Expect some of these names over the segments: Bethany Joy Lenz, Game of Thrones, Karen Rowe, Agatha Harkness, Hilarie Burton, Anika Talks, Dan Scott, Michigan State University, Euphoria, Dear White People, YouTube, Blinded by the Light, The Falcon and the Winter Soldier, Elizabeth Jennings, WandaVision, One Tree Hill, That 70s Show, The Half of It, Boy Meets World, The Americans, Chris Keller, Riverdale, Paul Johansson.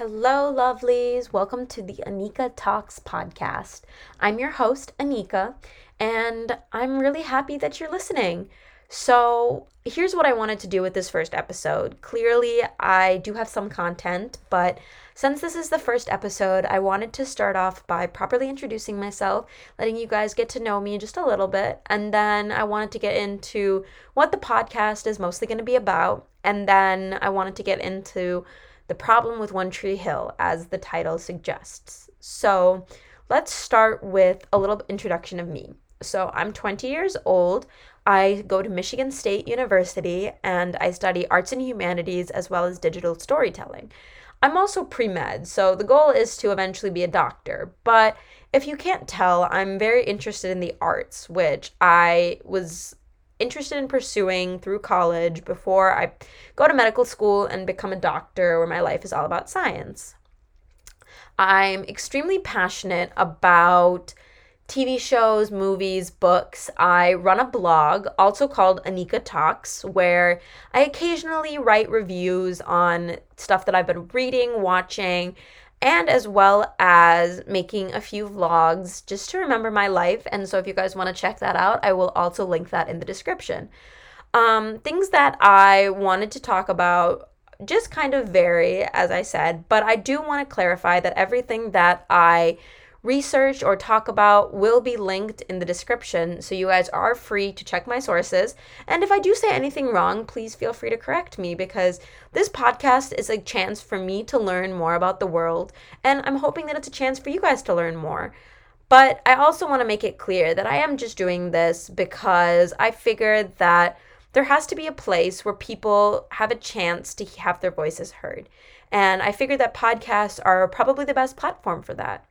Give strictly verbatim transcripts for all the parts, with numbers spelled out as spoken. Hello, lovelies. Welcome to the Anika Talks podcast. I'm your host, Anika, and I'm really happy that you're listening. So here's what I wanted to do with this first episode. Clearly, I do have some content, but since this is the first episode, I wanted to start off by properly introducing myself, letting you guys get to know me just a little bit, and then I wanted to get into what the podcast is mostly going to be about, and then I wanted to get into the problem with One Tree Hill, as the title suggests. So let's start with a little introduction of me. So I'm twenty years old. I go to Michigan State University and I study arts and humanities as well as digital storytelling. I'm also pre-med, so the goal is to eventually be a doctor. But if you can't tell, I'm very interested in the arts, which I was interested in pursuing through college before I go to medical school and become a doctor, where my life is all about science. I'm extremely passionate about T V shows, movies, books. I run a blog also called Anika Talks, where I occasionally write reviews on stuff that I've been reading, watching, and as well as making a few vlogs just to remember my life. And so if you guys want to check that out, I will also link that in the description. Um, things that I wanted to talk about just kind of vary, as I said, but I do want to clarify that everything that I research or talk about will be linked in the description, so you guys are free to check my sources. And if I do say anything wrong, please feel free to correct me, because this podcast is a chance for me to learn more about the world, and I'm hoping that it's a chance for you guys to learn more. But I also want to make it clear that I am just doing this because I figured that there has to be a place where people have a chance to have their voices heard, and I figured that podcasts are probably the best platform for that.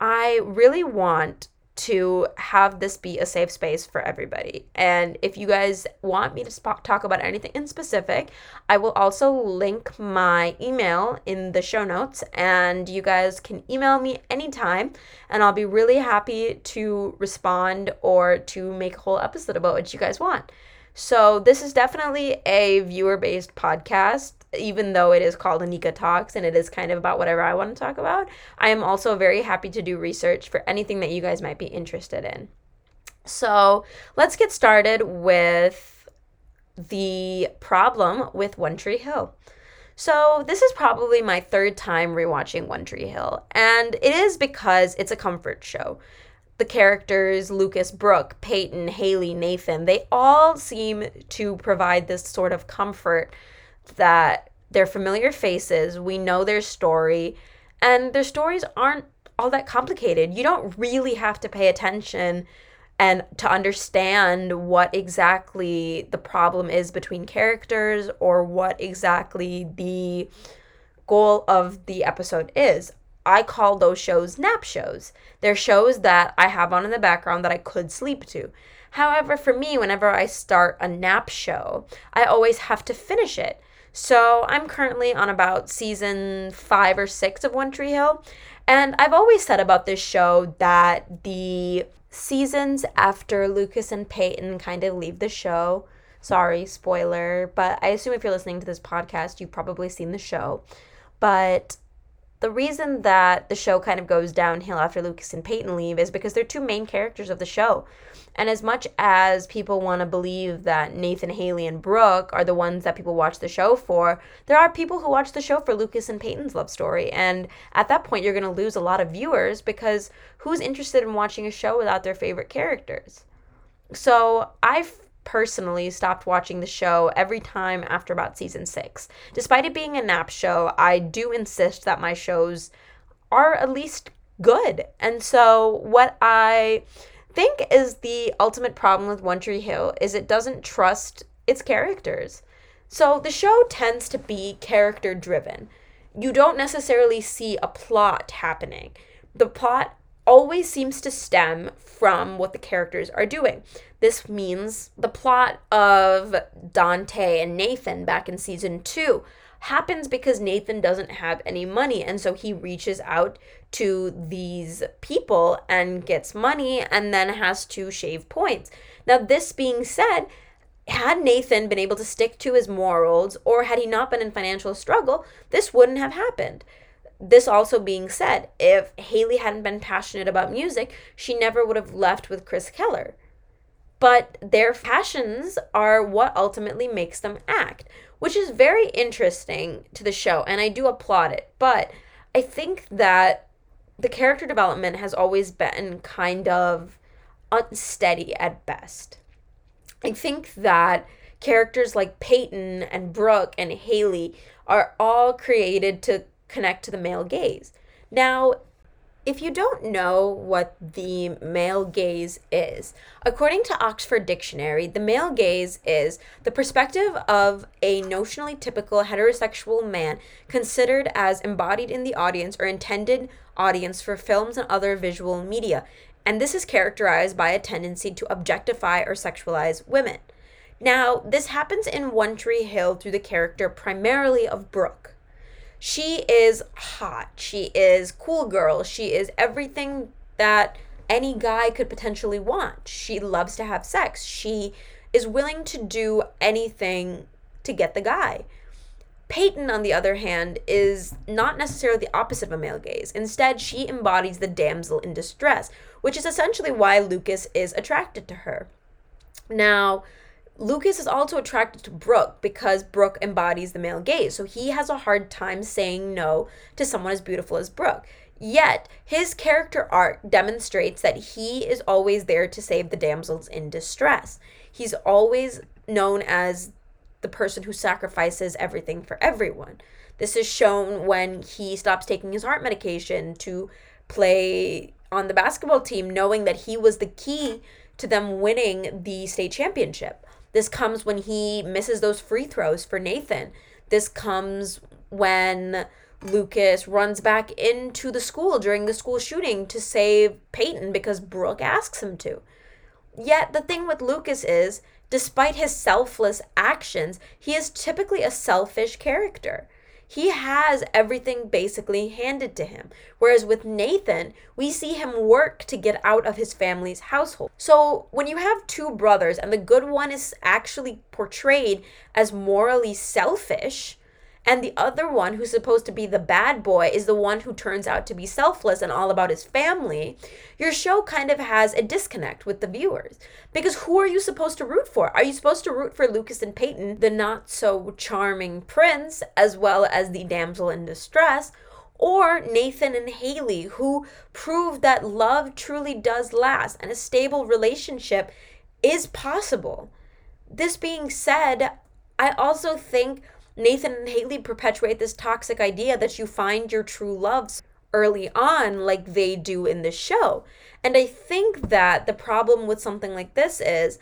I really want to have this be a safe space for everybody. And if you guys want me to sp- talk about anything in specific, I will also link my email in the show notes, and you guys can email me anytime, and I'll be really happy to respond or to make a whole episode about what you guys want. So this is definitely a viewer-based podcast, even though it is called Anika Talks and it is kind of about whatever I want to talk about. I am also very happy to do research for anything that you guys might be interested in. So let's get started with the problem with One Tree Hill. So this is probably my third time rewatching One Tree Hill, and it is because it's a comfort show. The characters, Lucas, Brooke, Peyton, Haley, Nathan, they all seem to provide this sort of comfort that they're familiar faces, we know their story, and their stories aren't all that complicated. You don't really have to pay attention and to understand what exactly the problem is between characters or what exactly the goal of the episode is. I call those shows nap shows. They're shows that I have on in the background that I could sleep to. However, for me, whenever I start a nap show, I always have to finish it. So I'm currently on about season five or six of One Tree Hill, and I've always said about this show that the seasons after Lucas and Peyton kind of leave the show, sorry, spoiler, but I assume if you're listening to this podcast, you've probably seen the show, but the reason that the show kind of goes downhill after Lucas and Peyton leave is because they're two main characters of the show. And as much as people want to believe that Nathan, Haley, and Brooke are the ones that people watch the show for, there are people who watch the show for Lucas and Peyton's love story. And at that point, you're going to lose a lot of viewers, because who's interested in watching a show without their favorite characters? So I've personally stopped watching the show every time after about season six. Despite it being a nap show, I do insist that my shows are at least good. And so what I think is the ultimate problem with One Tree Hill is it doesn't trust its characters. So the show tends to be character driven. You don't necessarily see a plot happening. The plot always seems to stem from what the characters are doing. This means the plot of Dante and Nathan back in season two happens because Nathan doesn't have any money, and so he reaches out to these people and gets money and then has to shave points. Now, this being said, had Nathan been able to stick to his morals, or had he not been in financial struggle, this wouldn't have happened. this also being said, if Haley hadn't been passionate about music, she never would have left with Chris Keller. But their passions are what ultimately makes them act, which is very interesting to the show, and I do applaud it. But I think that the character development has always been kind of unsteady at best. I think that characters like Peyton and Brooke and Haley are all created to connect to the male gaze. Now, if you don't know what the male gaze is, according to Oxford Dictionary, the male gaze is the perspective of a notionally typical heterosexual man considered as embodied in the audience or intended audience for films and other visual media, and this is characterized by a tendency to objectify or sexualize women. Now, this happens in One Tree Hill through the character primarily of Brooke. She is hot, she is cool girl, she is everything that any guy could potentially want. She loves to have sex, she is willing to do anything to get the guy. Peyton, on the other hand, is not necessarily the opposite of a male gaze. Instead, she embodies the damsel in distress, which is essentially why Lucas is attracted to her. Now, Lucas is also attracted to Brooke because Brooke embodies the male gaze, so he has a hard time saying no to someone as beautiful as Brooke. Yet, his character arc demonstrates that he is always there to save the damsels in distress. He's always known as the person who sacrifices everything for everyone. This is shown when he stops taking his heart medication to play on the basketball team, knowing that he was the key to them winning the state championship. This comes when he misses those free throws for Nathan. This comes when Lucas runs back into the school during the school shooting to save Peyton because Brooke asks him to. Yet the thing with Lucas is, despite his selfless actions, he is typically a selfish character. He has everything basically handed to him. Whereas with Nathan, we see him work to get out of his family's household. So when you have two brothers and the good one is actually portrayed as morally selfish, and the other one who's supposed to be the bad boy is the one who turns out to be selfless and all about his family, your show kind of has a disconnect with the viewers. Because who are you supposed to root for? Are you supposed to root for Lucas and Peyton, the not so charming prince, as well as the damsel in distress, or Nathan and Haley, who prove that love truly does last and a stable relationship is possible? This being said, I also think Nathan and Haley perpetuate this toxic idea that you find your true loves early on like they do in the show. And I think that the problem with something like this is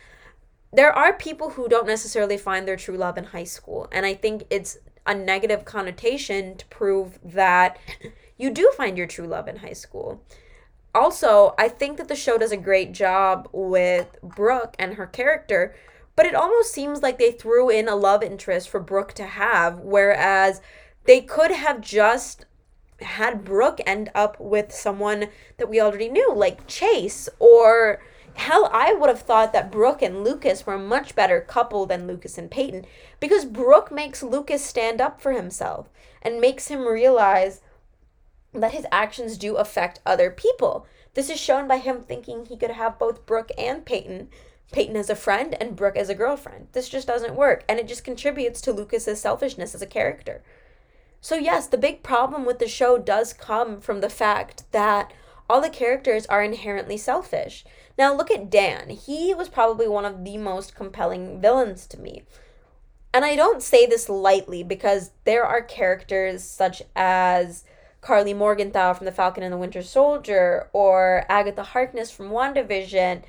there are people who don't necessarily find their true love in high school. And I think it's a negative connotation to prove that you do find your true love in high school. Also, I think that the show does a great job with Brooke and her character, but it almost seems like they threw in a love interest for Brooke to have, whereas they could have just had Brooke end up with someone that we already knew, like Chase, or hell, I would have thought that Brooke and Lucas were a much better couple than Lucas and Peyton, because Brooke makes Lucas stand up for himself and makes him realize that his actions do affect other people. This is shown by him thinking he could have both Brooke and Peyton, Peyton as a friend and Brooke as a girlfriend. This just doesn't work, and it just contributes to Lucas's selfishness as a character. So yes, the big problem with the show does come from the fact that all the characters are inherently selfish. Now look at Dan. He was probably one of the most compelling villains to me. And I don't say this lightly because there are characters such as Carly Morgenthau from The Falcon and the Winter Soldier or Agatha Harkness from WandaVision,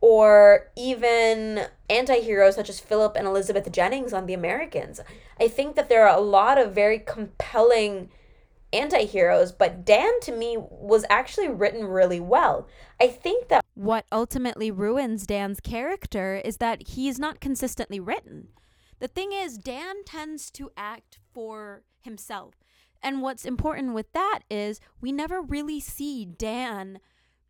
or even anti-heroes such as Philip and Elizabeth Jennings on The Americans. I think that there are a lot of very compelling anti-heroes, but Dan, to me, was actually written really well. I think that what ultimately ruins Dan's character is that he's not consistently written. The thing is, Dan tends to act for himself. And what's important with that is we never really see Dan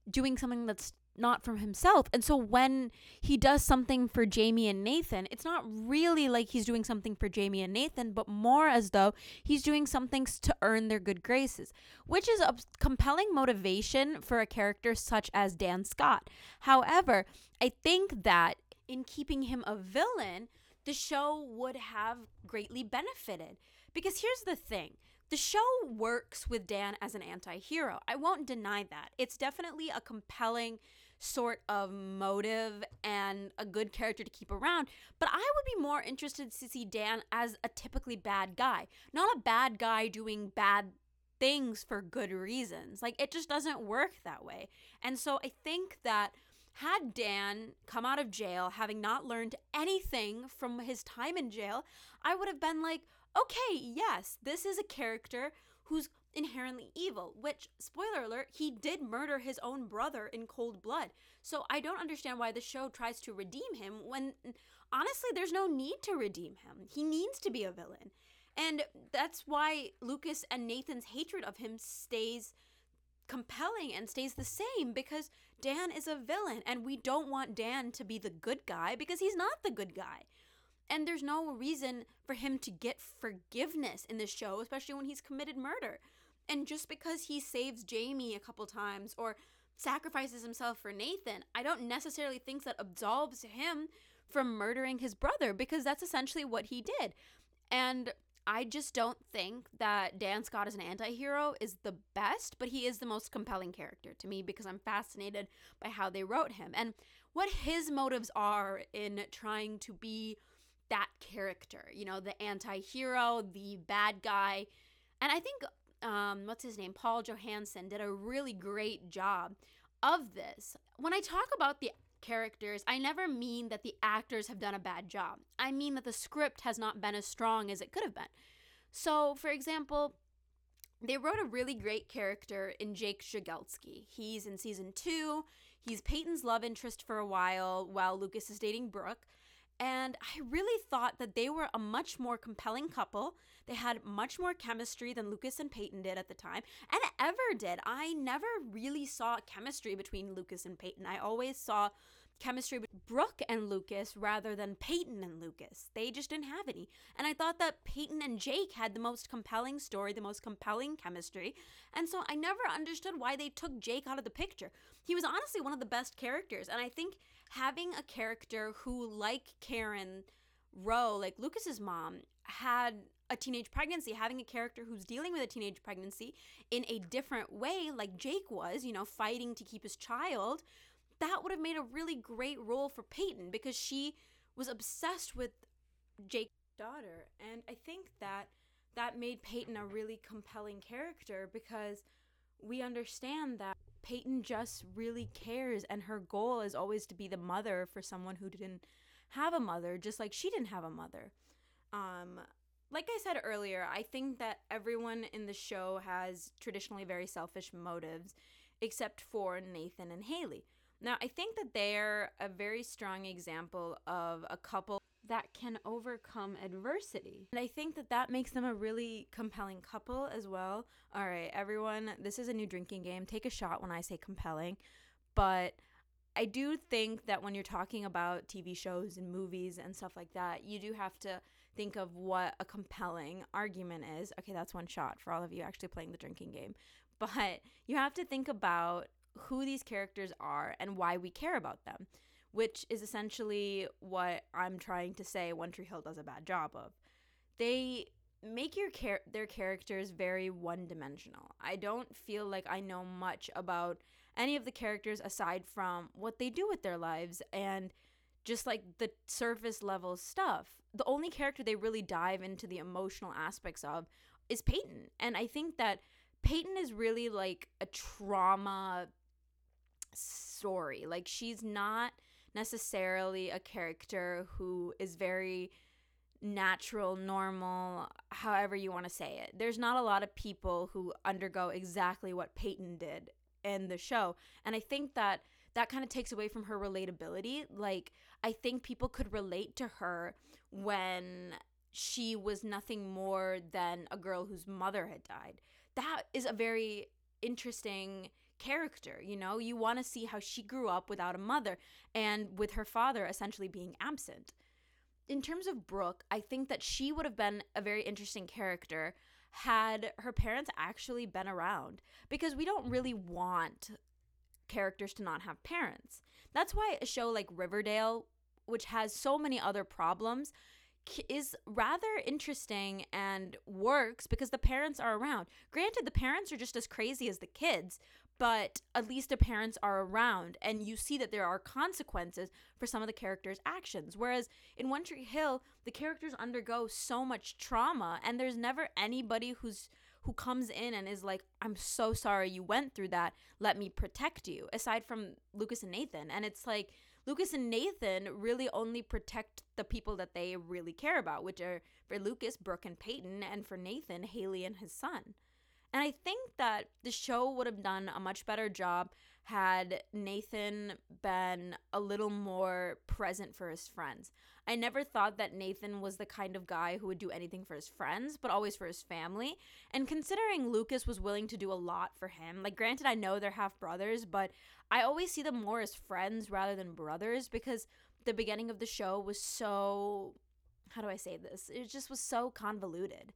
doing something that's not from himself. And so when he does something for Jamie and Nathan, it's not really like he's doing something for Jamie and Nathan, but more as though he's doing something to earn their good graces, which is a compelling motivation for a character such as Dan Scott. However, I think that in keeping him a villain, the show would have greatly benefited. Because here's the thing. The show works with Dan as an anti-hero. I won't deny that. It's definitely a compelling sort of motive and a good character to keep around. But I would be more interested to see Dan as a typically bad guy. Not a bad guy doing bad things for good reasons. Like, it just doesn't work that way. And so I think that had Dan come out of jail, having not learned anything from his time in jail, I would have been like, okay, yes, this is a character who's inherently evil, which, spoiler alert, he did murder his own brother in cold blood. So I don't understand why the show tries to redeem him when, honestly, there's no need to redeem him. He needs to be a villain. And that's why Lucas and Nathan's hatred of him stays compelling and stays the same, because Dan is a villain, and we don't want Dan to be the good guy because he's not the good guy. And there's no reason for him to get forgiveness in this show, especially when he's committed murder. And just because he saves Jamie a couple times or sacrifices himself for Nathan, I don't necessarily think that absolves him from murdering his brother, because that's essentially what he did. And I just don't think that Dan Scott as an anti-hero is the best, but he is the most compelling character to me because I'm fascinated by how they wrote him and what his motives are in trying to be that character, you know, the anti-hero, the bad guy. And I think, um, what's his name? Paul Johansson did a really great job of this. When I talk about the characters, I never mean that the actors have done a bad job. I mean that the script has not been as strong as it could have been. So, for example, they wrote a really great character in Jake Shigelski. He's in season two. He's Peyton's love interest for a while while Lucas is dating Brooke. And I really thought that they were a much more compelling couple. They had much more chemistry than Lucas and Peyton did at the time, and ever did. I never really saw chemistry between Lucas and Peyton. I always saw chemistry with Brooke and Lucas rather than Peyton and Lucas. They just didn't have any. And I thought that Peyton and Jake had the most compelling story, the most compelling chemistry. And so I never understood why they took Jake out of the picture. He was honestly one of the best characters. And I think having a character who, like Karen Rowe, like Lucas's mom, had a teenage pregnancy, having a character who's dealing with a teenage pregnancy in a different way, like Jake was, you know, fighting to keep his child, that would have made a really great role for Peyton because she was obsessed with Jake's daughter. And I think that that made Peyton a really compelling character because we understand that Peyton just really cares, and her goal is always to be the mother for someone who didn't have a mother, just like she didn't have a mother. Um, like I said earlier, I think that everyone in the show has traditionally very selfish motives, except for Nathan and Haley. Now, I think that they're a very strong example of a couple that can overcome adversity. And I think that that makes them a really compelling couple as well. All right, everyone, this is a new drinking game. Take a shot when I say compelling. But I do think that when you're talking about T V shows and movies and stuff like that, you do have to think of what a compelling argument is. Okay, that's one shot for all of you actually playing the drinking game. But you have to think about who these characters are and why we care about them, which is essentially what I'm trying to say One Tree Hill does a bad job of. They make your char- their characters very one-dimensional. I don't feel like I know much about any of the characters aside from what they do with their lives and just like the surface level stuff. The only character they really dive into the emotional aspects of is Peyton. And I think that Peyton is really like a trauma story. Like, she's not necessarily a character who is very natural, normal, however you want to say it. There's not a lot of people who undergo exactly what Peyton did in the show. And I think that that kind of takes away from her relatability. Like, I think people could relate to her when she was nothing more than a girl whose mother had died. That is a very interesting character, you know? You want to see how she grew up without a mother and with her father essentially being absent. In terms of Brooke, I think that she would have been a very interesting character had her parents actually been around, because we don't really want characters to not have parents. That's why a show like Riverdale, which has so many other problems, is rather interesting and works because the parents are around. Granted, the parents are just as crazy as the kids, but at least the parents are around and you see that there are consequences for some of the characters' actions. Whereas in One Tree Hill, the characters undergo so much trauma and there's never anybody who's who comes in and is like, I'm so sorry you went through that, let me protect you, aside from Lucas and Nathan. And it's like, Lucas and Nathan really only protect the people that they really care about, which are, for Lucas, Brooke and Peyton, and for Nathan, Haley and his son. And I think that the show would have done a much better job had Nathan been a little more present for his friends. I never thought that Nathan was the kind of guy who would do anything for his friends, but always for his family. And considering Lucas was willing to do a lot for him, like, granted, I know they're half brothers, but I always see them more as friends rather than brothers, because the beginning of the show was so, how do I say this? It just was so convoluted.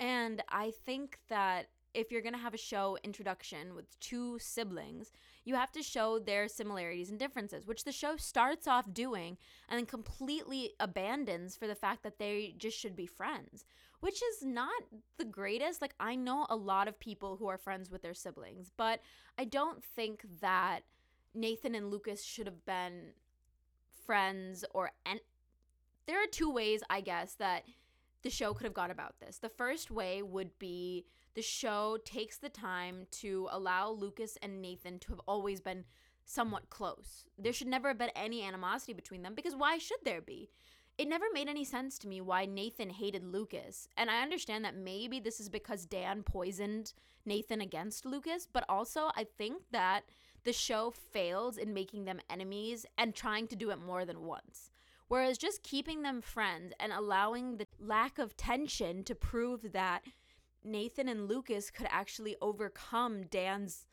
And I think that if you're going to have a show introduction with two siblings, you have to show their similarities and differences, which the show starts off doing and then completely abandons for the fact that they just should be friends, which is not the greatest. Like, I know a lot of people who are friends with their siblings, but I don't think that Nathan and Lucas should have been friends or en- there are two ways, I guess, that the show could have gone about this. The first way would be the show takes the time to allow Lucas and Nathan to have always been somewhat close. There should never have been any animosity between them, because why should there be? It never made any sense to me why Nathan hated Lucas. And I understand that maybe this is because Dan poisoned Nathan against Lucas, but also I think that the show fails in making them enemies and trying to do it more than once. Whereas just keeping them friends and allowing the lack of tension to prove that Nathan and Lucas could actually overcome Dan's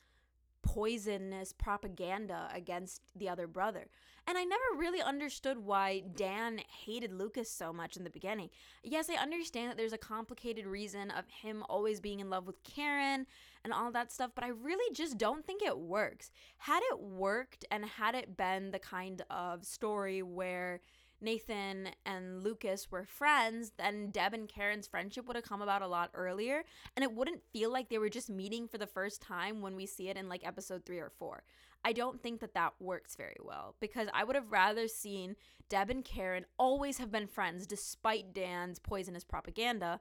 poisonous propaganda against the other brother. And I never really understood why Dan hated Lucas so much in the beginning. Yes, I understand that there's a complicated reason of him always being in love with Karen and all that stuff, but I really just don't think it works. Had it worked and had it been the kind of story where Nathan and Lucas were friends, then Deb and Karen's friendship would have come about a lot earlier, and it wouldn't feel like they were just meeting for the first time when we see it in like episode three or four. I don't think that that works very well, because I would have rather seen Deb and Karen always have been friends despite Dan's poisonous propaganda,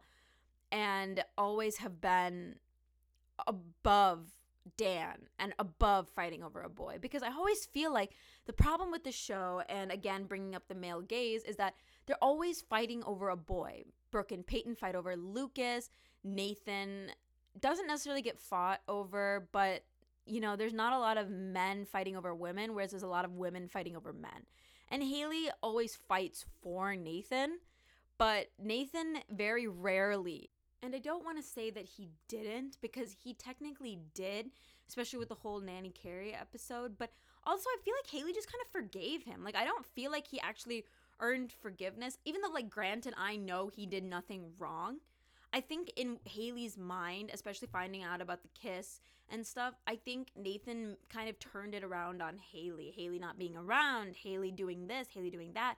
and always have been above Dan and above fighting over a boy, because I always feel like the problem with the show, and again bringing up the male gaze, is that they're always fighting over a boy. Brooke and Peyton fight over Lucas. Nathan doesn't necessarily get fought over, but you know, there's not a lot of men fighting over women, whereas there's a lot of women fighting over men. And Haley always fights for Nathan, but Nathan very rarely. And I don't want to say that he didn't, because he technically did, especially with the whole Nanny Carrie episode. But also, I feel like Haley just kind of forgave him. Like, I don't feel like he actually earned forgiveness, even though, like, granted, I know he did nothing wrong. I think in Haley's mind, especially finding out about the kiss and stuff, I think Nathan kind of turned it around on Haley. Haley not being around, Haley doing this, Haley doing that.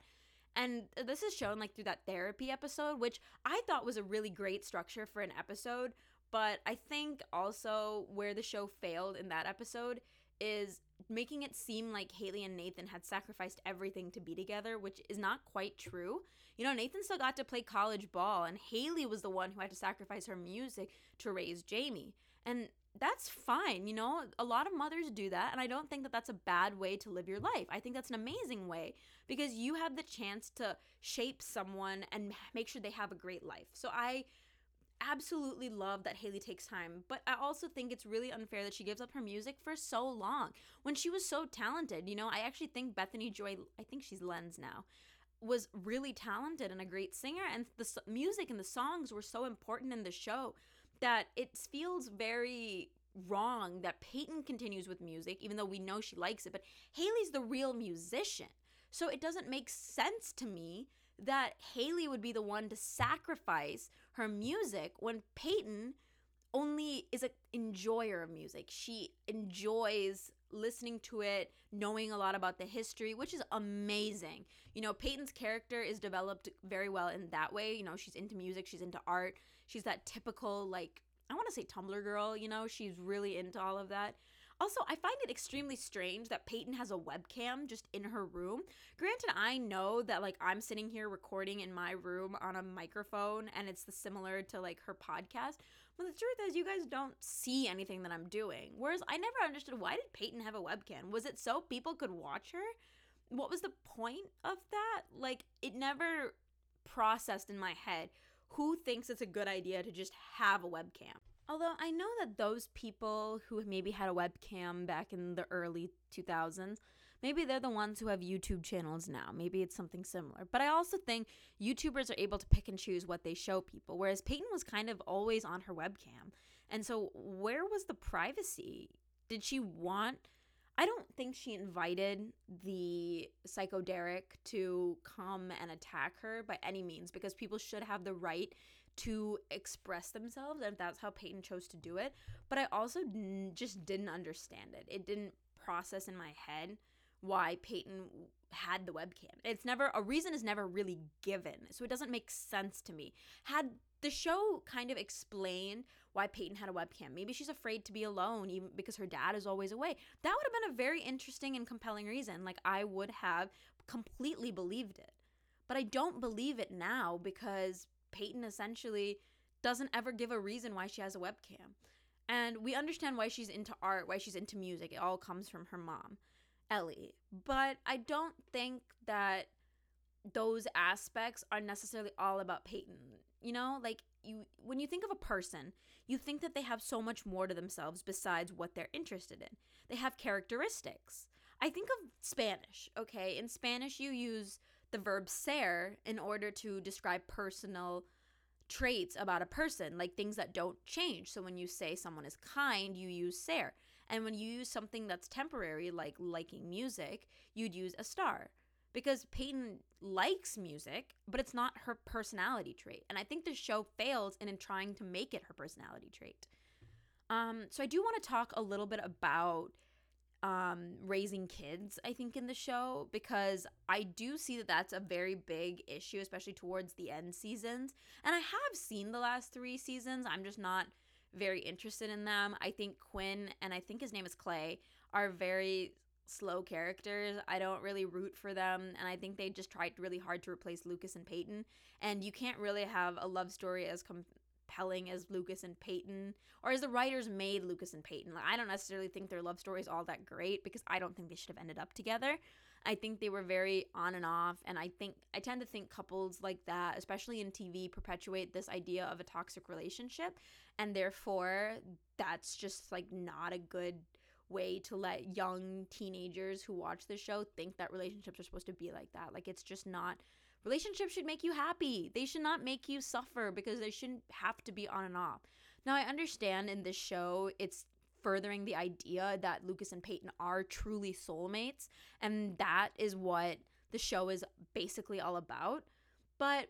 And this is shown, like, through that therapy episode, which I thought was a really great structure for an episode. But I think also where the show failed in that episode is making it seem like Haley and Nathan had sacrificed everything to be together, which is not quite true. You know, Nathan still got to play college ball, and Haley was the one who had to sacrifice her music to raise Jamie. And that's fine, you know, a lot of mothers do that, and I don't think that that's a bad way to live your life. I think that's an amazing way, because you have the chance to shape someone and make sure they have a great life. So I absolutely love that Haley takes time, but I also think it's really unfair that she gives up her music for so long when she was so talented. You know, I actually think Bethany Joy, I think she's Lenz now, was really talented and a great singer, and the music and the songs were so important in the show that it feels very wrong that Peyton continues with music, even though we know she likes it, but Haley's the real musician. So it doesn't make sense to me that Haley would be the one to sacrifice her music when Peyton only is an enjoyer of music. She enjoys listening to it, knowing a lot about the history, which is amazing. You know, Peyton's character is developed very well in that way. You know, she's into music, she's into art. She's that typical, like, I want to say Tumblr girl, you know, she's really into all of that. Also, I find it extremely strange that Peyton has a webcam just in her room. Granted, I know that, like, I'm sitting here recording in my room on a microphone, and it's the similar to, like, her podcast. But the truth is, you guys don't see anything that I'm doing. Whereas I never understood, why did Peyton have a webcam? Was it so people could watch her? What was the point of that? Like, it never processed in my head who thinks it's a good idea to just have a webcam. Although I know that those people who maybe had a webcam back in the early two thousands, maybe they're the ones who have YouTube channels now. Maybe it's something similar. But I also think YouTubers are able to pick and choose what they show people, whereas Peyton was kind of always on her webcam. And so where was the privacy? Did she want... I don't think she invited the psycho Derek to come and attack her by any means, because people should have the right to express themselves, and if that's how Peyton chose to do it. But I also n- just didn't understand it. It didn't process in my head why Peyton had the webcam. It's never, a reason is never really given, so it doesn't make sense to me. Had the show kind of explained why Peyton had a webcam. Maybe she's afraid to be alone, even because her dad is always away. That would have been a very interesting and compelling reason. Like, I would have completely believed it. But I don't believe it now, because Peyton essentially doesn't ever give a reason why she has a webcam. And we understand why she's into art, why she's into music. It all comes from her mom, Ellie. But I don't think that those aspects are necessarily all about Peyton. You know, like, you, when you think of a person, you think that they have so much more to themselves besides what they're interested in. They have characteristics. I think of Spanish, okay? In Spanish, you use the verb ser in order to describe personal traits about a person, like things that don't change. So when you say someone is kind, you use ser. And when you use something that's temporary, like liking music, you'd use estar. Because Peyton likes music, but it's not her personality trait. And I think the show fails in, in trying to make it her personality trait. Um, so I do want to talk a little bit about um, raising kids, I think, in the show. Because I do see that that's a very big issue, especially towards the end seasons. And I have seen the last three seasons. I'm just not very interested in them. I think Quinn, and I think his name is Clay, are very... slow characters. I don't really root for them, and I think they just tried really hard to replace Lucas and Peyton, and you can't really have a love story as compelling as Lucas and Peyton, or as the writers made Lucas and Peyton. Like, I don't necessarily think their love story is all that great, because I don't think they should have ended up together. I think they were very on and off, and I think I tend to think couples like that, especially in T V, perpetuate this idea of a toxic relationship, and therefore that's just, like, not a good way to let young teenagers who watch the show think that relationships are supposed to be like that. Like, it's just not. Relationships should make you happy. They should not make you suffer, because they shouldn't have to be on and off. Now, I understand in this show it's furthering the idea that Lucas and Peyton are truly soulmates, and that is what the show is basically all about. But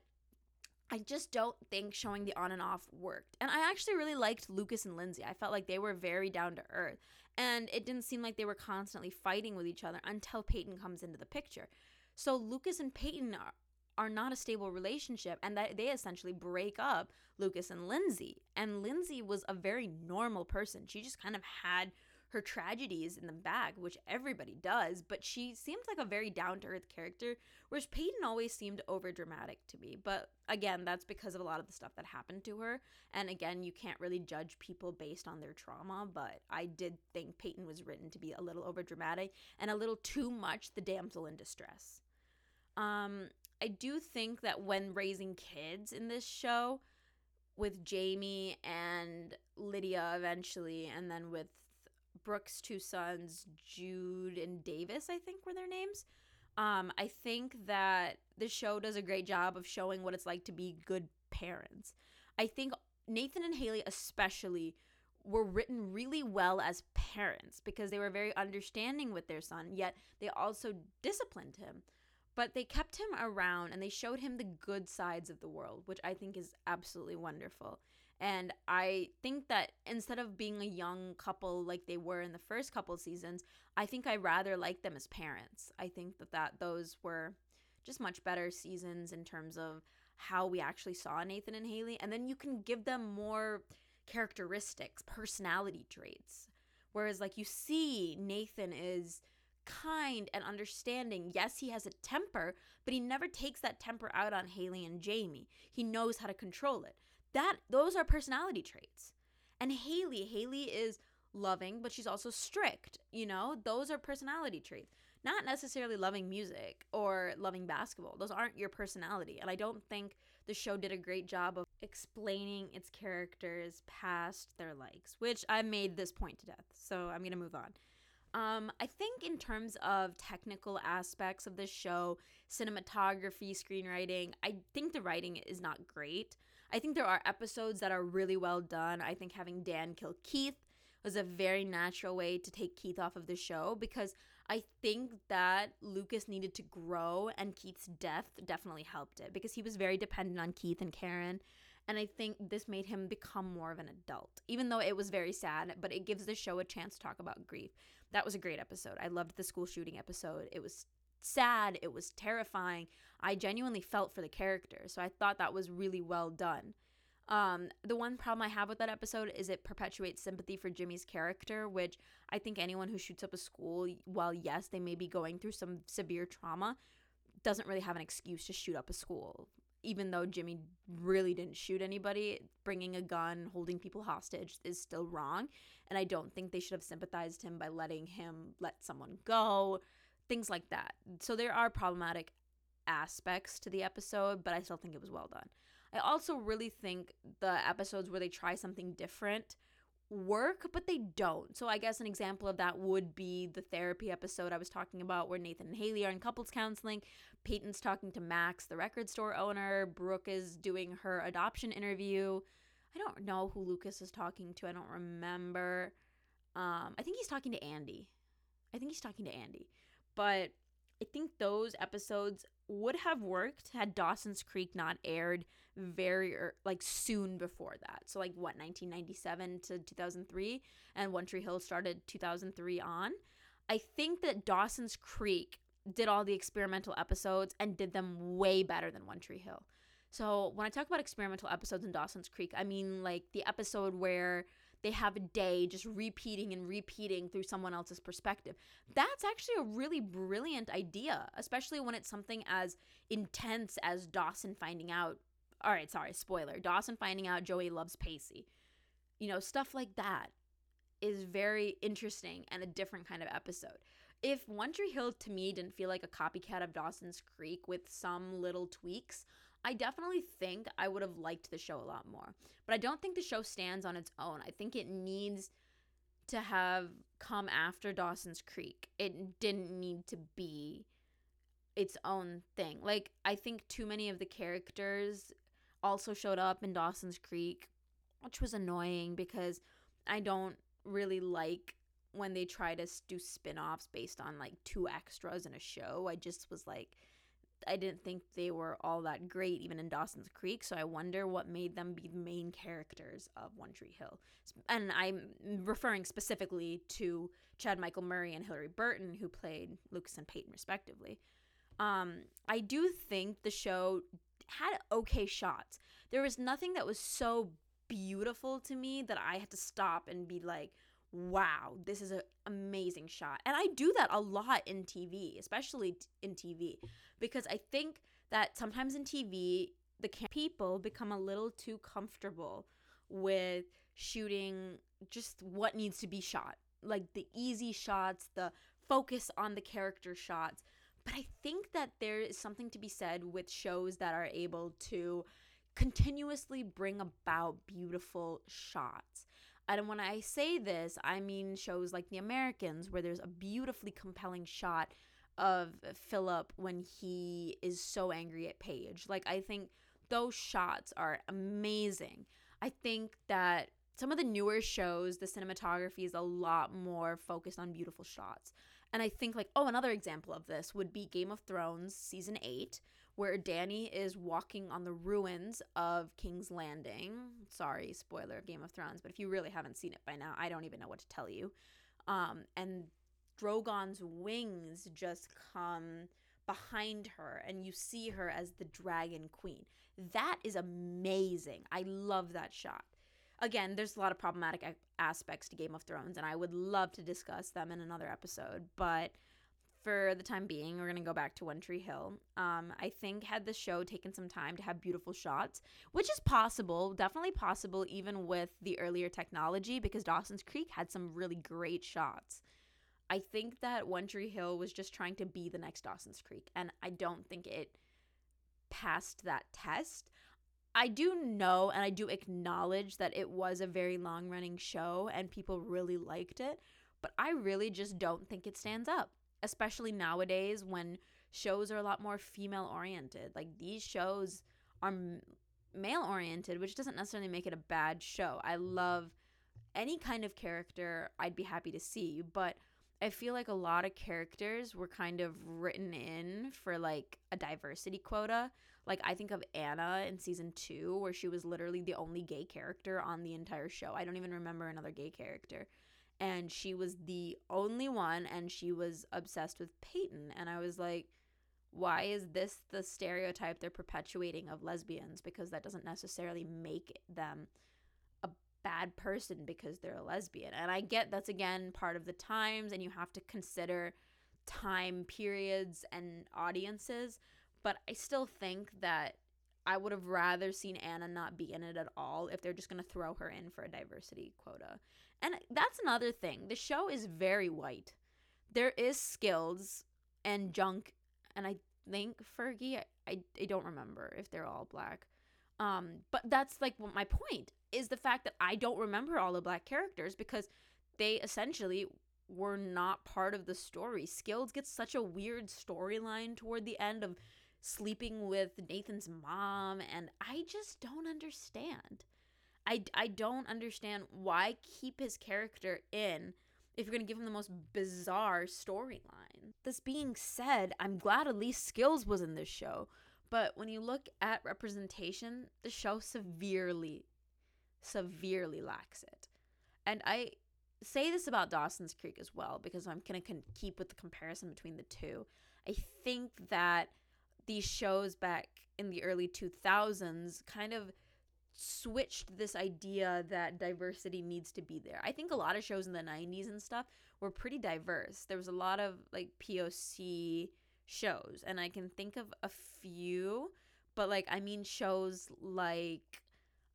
I just don't think showing the on and off worked. And I actually really liked Lucas and Lindsay. I felt like they were very down to earth. And it didn't seem like they were constantly fighting with each other until Peyton comes into the picture. So Lucas and Peyton are, are not a stable relationship, and that they essentially break up Lucas and Lindsay. And Lindsay was a very normal person. She just kind of had her tragedies in the bag, which everybody does, but she seems like a very down-to-earth character, whereas Peyton always seemed overdramatic to me. But again, that's because of a lot of the stuff that happened to her. And again, you can't really judge people based on their trauma, but I did think Peyton was written to be a little overdramatic and a little too much the damsel in distress. Um, I do think that when raising kids in this show, with Jamie and Lydia eventually, and then with Brooke's two sons, Jude and Davis, I think were their names. Um, I think that the show does a great job of showing what it's like to be good parents. I think Nathan and Haley especially were written really well as parents because they were very understanding with their son, yet they also disciplined him. But they kept him around and they showed him the good sides of the world, which I think is absolutely wonderful. And I think that instead of being a young couple like they were in the first couple seasons, I think I rather like them as parents. I think that, that those were just much better seasons in terms of how we actually saw Nathan and Haley. And then you can give them more characteristics, personality traits. Whereas like you see Nathan is kind and understanding. Yes, he has a temper, but he never takes that temper out on Haley and Jamie. He knows how to control it. That those are personality traits. And Haley, Haley is loving, but she's also strict, you know? Those are personality traits. Not necessarily loving music or loving basketball. Those aren't your personality. And I don't think the show did a great job of explaining its characters past their likes, which I made this point to death. So I'm going to move on. Um, I think in terms of technical aspects of this show, cinematography, screenwriting, I think the writing is not great. I think there are episodes that are really well done. I think having Dan kill Keith was a very natural way to take Keith off of the show because I think that Lucas needed to grow and Keith's death definitely helped it because he was very dependent on Keith and Karen. And I think this made him become more of an adult, even though it was very sad, but it gives the show a chance to talk about grief. That was a great episode. I loved the school shooting episode. It was sad. It was terrifying. I genuinely felt for the character. So I thought that was really well done. Um, the one problem I have with that episode is it perpetuates sympathy for Jimmy's character, which I think anyone who shoots up a school, while yes, they may be going through some severe trauma, doesn't really have an excuse to shoot up a school. Even though Jimmy really didn't shoot anybody, bringing a gun, holding people hostage is still wrong. And I don't think they should have sympathized him by letting him let someone go, things like that. So there are problematic aspects to the episode, but I still think it was well done. I also really think the episodes where they try something different work, but they don't. So I guess an example of that would be the therapy episode I was talking about where Nathan and Haley are in couples counseling. Peyton's talking to Max, the record store owner. Brooke is doing her adoption interview. I don't know who Lucas is talking to. I don't remember. Um, I think he's talking to Andy. I think he's talking to Andy. But I think those episodes would have worked had Dawson's Creek not aired very er, like soon before that. So like what, nineteen ninety-seven to two thousand three, and One Tree Hill started two thousand three on. I think that Dawson's Creek did all the experimental episodes and did them way better than One Tree Hill. So when I talk about experimental episodes in Dawson's Creek, I mean like the episode where they have a day just repeating and repeating through someone else's perspective. That's actually a really brilliant idea, especially when it's something as intense as Dawson finding out. All right, sorry, spoiler. Dawson finding out Joey loves Pacey. You know, stuff like that is very interesting and a different kind of episode. If One Tree Hill to me didn't feel like a copycat of Dawson's Creek with some little tweaks, I definitely think I would have liked the show a lot more. But I don't think the show stands on its own. I think it needs to have come after Dawson's Creek. It didn't need to be its own thing. Like, I think too many of the characters also showed up in Dawson's Creek, which was annoying because I don't really like when they try to do spin-offs based on, like, two extras in a show. I just was like, I didn't think they were all that great even in Dawson's Creek, so I wonder what made them be the main characters of One Tree Hill. And I'm referring specifically to Chad Michael Murray and Hilarie Burton, who played Lucas and Peyton respectively. Um, I do think the show had okay shots. There was nothing that was so beautiful to me that I had to stop and be like, wow, this is an amazing shot. And I do that a lot in T V, especially in T V, because I think that sometimes in T V, the cam- people become a little too comfortable with shooting just what needs to be shot, like the easy shots, the focus on the character shots. But I think that there is something to be said with shows that are able to continuously bring about beautiful shots. And when I say this, I mean shows like The Americans, where there's a beautifully compelling shot of Philip when he is so angry at Paige. Like, I think those shots are amazing. I think that some of the newer shows, the cinematography is a lot more focused on beautiful shots. And I think, like, oh, another example of this would be Game of Thrones season eight, where Dany is walking on the ruins of King's Landing. Sorry, spoiler of Game of Thrones, but if you really haven't seen it by now, I don't even know what to tell you. Um, and Drogon's wings just come behind her, and you see her as the Dragon Queen. That is amazing. I love that shot. Again, there's a lot of problematic aspects to Game of Thrones, and I would love to discuss them in another episode. But for the time being, we're going to go back to One Tree Hill. Um, I think had the show taken some time to have beautiful shots, which is possible, definitely possible, even with the earlier technology, because Dawson's Creek had some really great shots. I think that One Tree Hill was just trying to be the next Dawson's Creek, and I don't think it passed that test. I do know and I do acknowledge that it was a very long-running show and people really liked it, but I really just don't think it stands up, especially nowadays when shows are a lot more female-oriented. Like, these shows are male-oriented, which doesn't necessarily make it a bad show. I love any kind of character I'd be happy to see, but I feel like a lot of characters were kind of written in for, like, a diversity quota. Like, I think of Anna in season two, where she was literally the only gay character on the entire show. I don't even remember another gay character. And she was the only one, and she was obsessed with Peyton. And I was like, why is this the stereotype they're perpetuating of lesbians? Because that doesn't necessarily make them bad person because they're a lesbian. And I get that's, again, part of the times, and you have to consider time periods and audiences, but I still think that I would have rather seen Anna not be in it at all if they're just going to throw her in for a diversity quota. And that's another thing. The show is very white. There is Skills and Junk, and I think Fergie, I, I, I don't remember if they're all black. Um, but that's, like, what my point is, the fact that I don't remember all the black characters because they essentially were not part of the story. Skills gets such a weird storyline toward the end of sleeping with Nathan's mom, and I just don't understand. I, I don't understand why keep his character in if you're going to give him the most bizarre storyline. This being said, I'm glad at least Skills was in this show, but when you look at representation, the show severely severely lacks it. And I say this about Dawson's Creek as well, because I'm going to keep with the comparison between the two. I think that these shows back in the early two thousands kind of switched this idea that diversity needs to be there. I think a lot of shows in the nineties and stuff were pretty diverse. There was a lot of, like, P O C shows, and I can think of a few, but, like, I mean shows like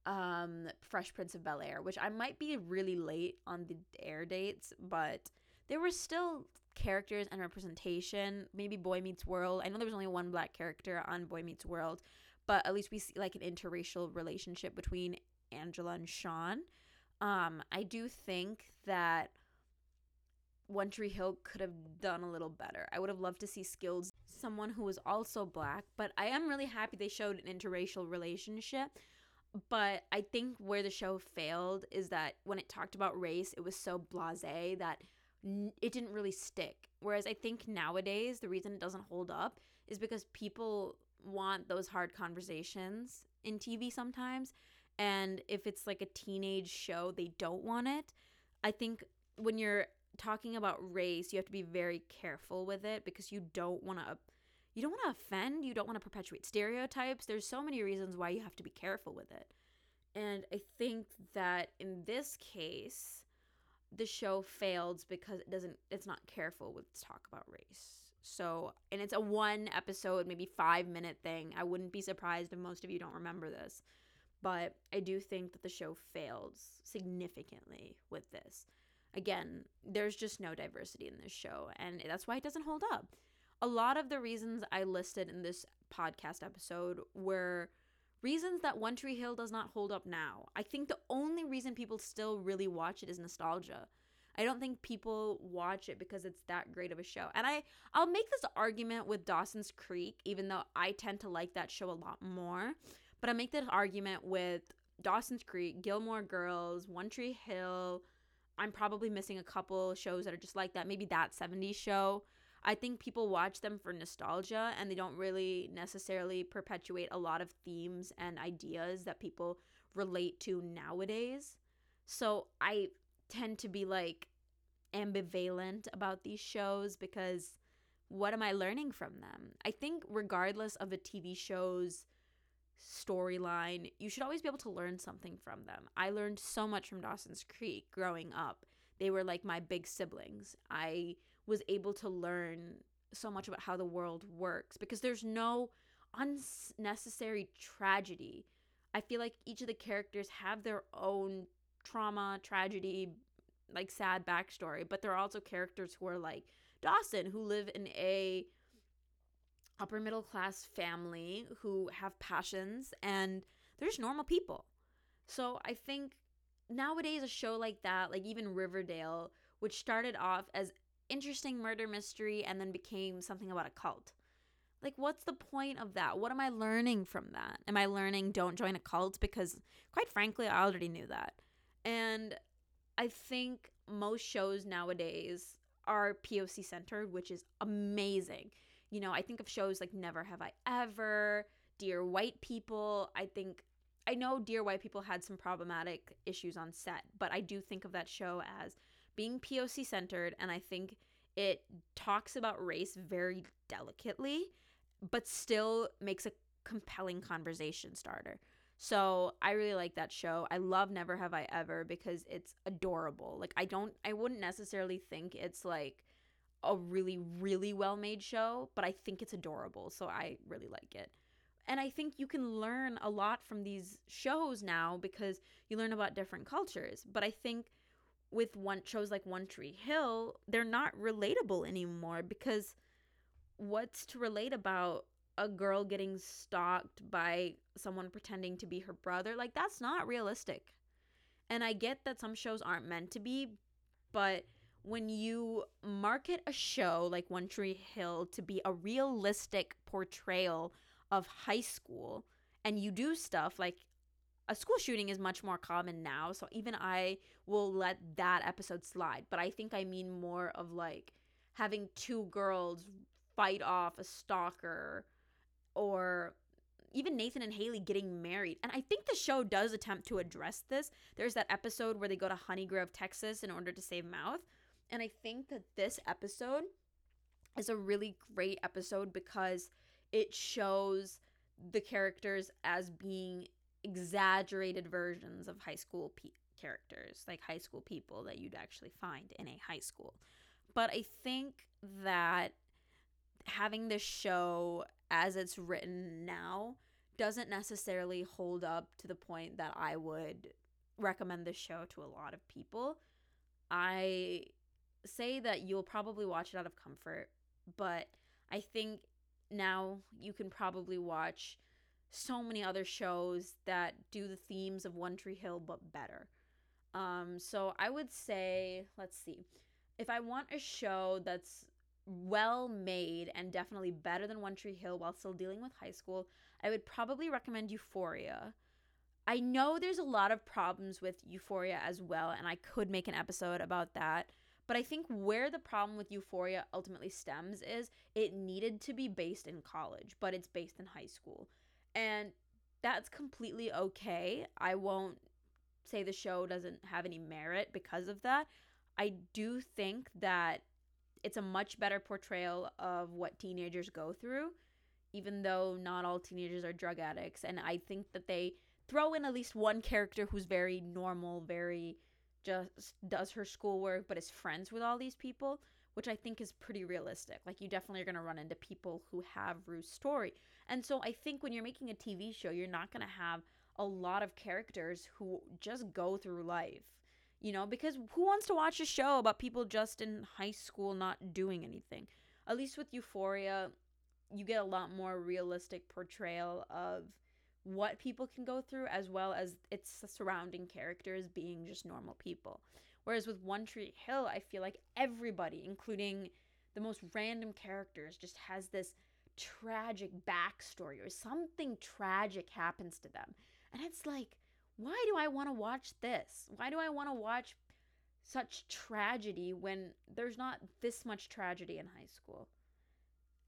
Um, Fresh Prince of Bel-Air, which I might be really late on the air dates, but there were still characters and representation. Maybe Boy Meets World. I know there was only one black character on Boy Meets World, but at least we see, like, an interracial relationship between Angela and Sean. Um, I do think that One Tree Hill could have done a little better. I would have loved to see Skills, someone who was also black, but I am really happy they showed an interracial relationship. But I think where the show failed is that when it talked about race, it was so blasé that it didn't really stick. Whereas I think nowadays the reason it doesn't hold up is because people want those hard conversations in T V sometimes. And if it's like a teenage show, they don't want it. I think when you're talking about race, you have to be very careful with it because you don't want to You don't want to offend. You don't want to perpetuate stereotypes. There's so many reasons why you have to be careful with it. And I think that in this case, the show fails because it doesn't, it's not careful with talk about race. So, and it's a one episode, maybe five minute thing. I wouldn't be surprised if most of you don't remember this. But I do think that the show fails significantly with this. Again, there's just no diversity in this show. And that's why it doesn't hold up. A lot of the reasons I listed in this podcast episode were reasons that One Tree Hill does not hold up now. I think the only reason people still really watch it is nostalgia. I don't think people watch it because it's that great of a show. And I, I'll make this argument with Dawson's Creek, even though I tend to like that show a lot more. But I make this argument with Dawson's Creek, Gilmore Girls, One Tree Hill. I'm probably missing a couple shows that are just like that. Maybe That seventies Show. I think people watch them for nostalgia and they don't really necessarily perpetuate a lot of themes and ideas that people relate to nowadays. So I tend to be like ambivalent about these shows because what am I learning from them? I think regardless of a T V show's storyline, you should always be able to learn something from them. I learned so much from Dawson's Creek growing up. They were like my big siblings. I was able to learn so much about how the world works because there's no unnecessary tragedy. I feel like each of the characters have their own trauma, tragedy, like sad backstory, but there are also characters who are like Dawson, who live in a upper middle class family, who have passions, and they're just normal people. So I think nowadays a show like that, like even Riverdale, which started off as interesting murder mystery and then became something about a cult. Like, what's the point of that? What am I learning from that? Am I learning don't join a cult? Because quite frankly, I already knew that. And I think most shows nowadays are P O C centered, which is amazing. You know, I think of shows like Never Have I Ever, Dear White People. I think, I know Dear White People had some problematic issues on set, but I do think of that show as being P O C centered, and I think it talks about race very delicately, but still makes a compelling conversation starter. So I really like that show. I love Never Have I Ever because it's adorable. Like, I don't, I wouldn't necessarily think it's like a really, really well-made show, but I think it's adorable. So I really like it. And I think you can learn a lot from these shows now because you learn about different cultures. But I think with one shows like One Tree Hill, they're not relatable anymore because what's to relate about a girl getting stalked by someone pretending to be her brother? Like, that's not realistic. And I get that some shows aren't meant to be, but when you market a show like One Tree Hill to be a realistic portrayal of high school, and you do stuff like a school shooting is much more common now, so even I will let that episode slide. But I think I mean more of like having two girls fight off a stalker, or even Nathan and Haley getting married. And I think the show does attempt to address this. There's that episode where they go to Honey Grove, Texas in order to save Mouth. And I think that this episode is a really great episode because it shows the characters as being exaggerated versions of high school pe- characters, like high school people that you'd actually find in a high school. But I think that having this show as it's written now doesn't necessarily hold up to the point that I would recommend this show to a lot of people. I say that you'll probably watch it out of comfort, but I think now you can probably watch so many other shows that do the themes of One Tree Hill but better. Um, so I would say, let's see, if I want a show that's well made and definitely better than One Tree Hill while still dealing with high school, I would probably recommend Euphoria. I know there's a lot of problems with Euphoria as well, and I could make an episode about that, but I think where the problem with Euphoria ultimately stems is it needed to be based in college, but it's based in high school, and that's completely okay. I won't say the show doesn't have any merit because of that. I do think that it's a much better portrayal of what teenagers go through, even though not all teenagers are drug addicts. And I think that they throw in at least one character who's very normal, very just does her schoolwork, but is friends with all these people, which I think is pretty realistic. Like, you definitely are going to run into people who have Rue's story. And so I think when you're making a T V show, you're not going to have a lot of characters who just go through life. You know, because who wants to watch a show about people just in high school not doing anything? At least with Euphoria, you get a lot more realistic portrayal of what people can go through, as well as its surrounding characters being just normal people. Whereas with One Tree Hill, I feel like everybody, including the most random characters, just has this tragic backstory or something tragic happens to them. And it's like, why do I want to watch this? Why do I want to watch such tragedy when there's not this much tragedy in high school?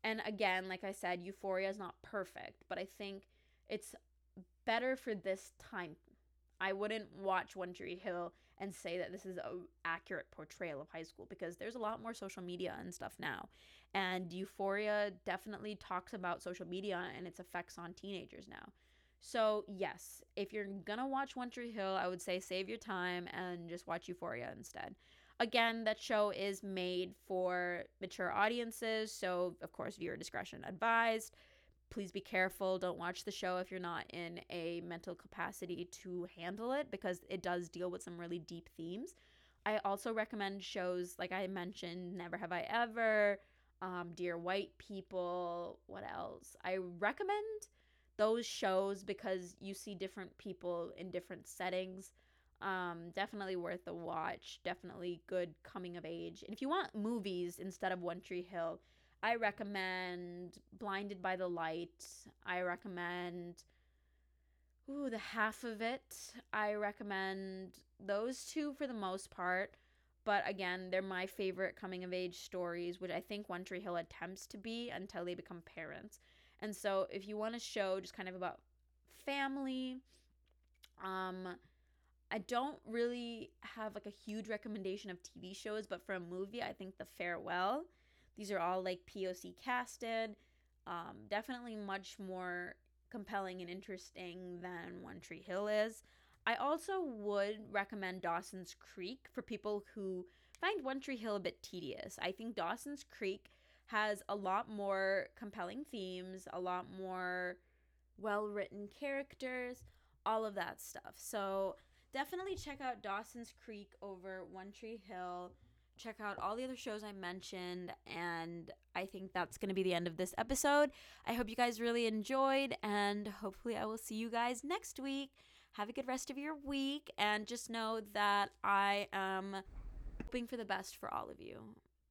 And again, like I said, Euphoria is not perfect, but I think it's better for this time. I wouldn't watch One Tree Hill and say that this is an accurate portrayal of high school, because there's a lot more social media and stuff now. And Euphoria definitely talks about social media and its effects on teenagers now. So yes, if you're gonna watch One Tree Hill, I would say save your time and just watch Euphoria instead. Again, that show is made for mature audiences, so of course viewer discretion advised. Please be careful. Don't watch the show if you're not in a mental capacity to handle it, because it does deal with some really deep themes. I also recommend shows, like I mentioned, Never Have I Ever, um, Dear White People, what else? I recommend those shows because you see different people in different settings. Um, definitely worth the watch. Definitely good coming of age. And if you want movies instead of One Tree Hill, I recommend Blinded by the Light. I recommend ooh, The Half of It. I recommend those two for the most part. But again, they're my favorite coming-of-age stories, which I think One Tree Hill attempts to be until they become parents. And so if you want a show just kind of about family, um, I don't really have like a huge recommendation of T V shows, but for a movie, I think The Farewell. These are all like P O C casted, um, definitely much more compelling and interesting than One Tree Hill is. I also would recommend Dawson's Creek for people who find One Tree Hill a bit tedious. I think Dawson's Creek has a lot more compelling themes, a lot more well-written characters, all of that stuff. So definitely check out Dawson's Creek over One Tree Hill. Check out all the other shows I mentioned, and I think that's going to be the end of this episode. I hope you guys really enjoyed, and hopefully I will see you guys next week. Have a good rest of your week, and just know that I am hoping for the best for all of you.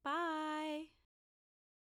Bye!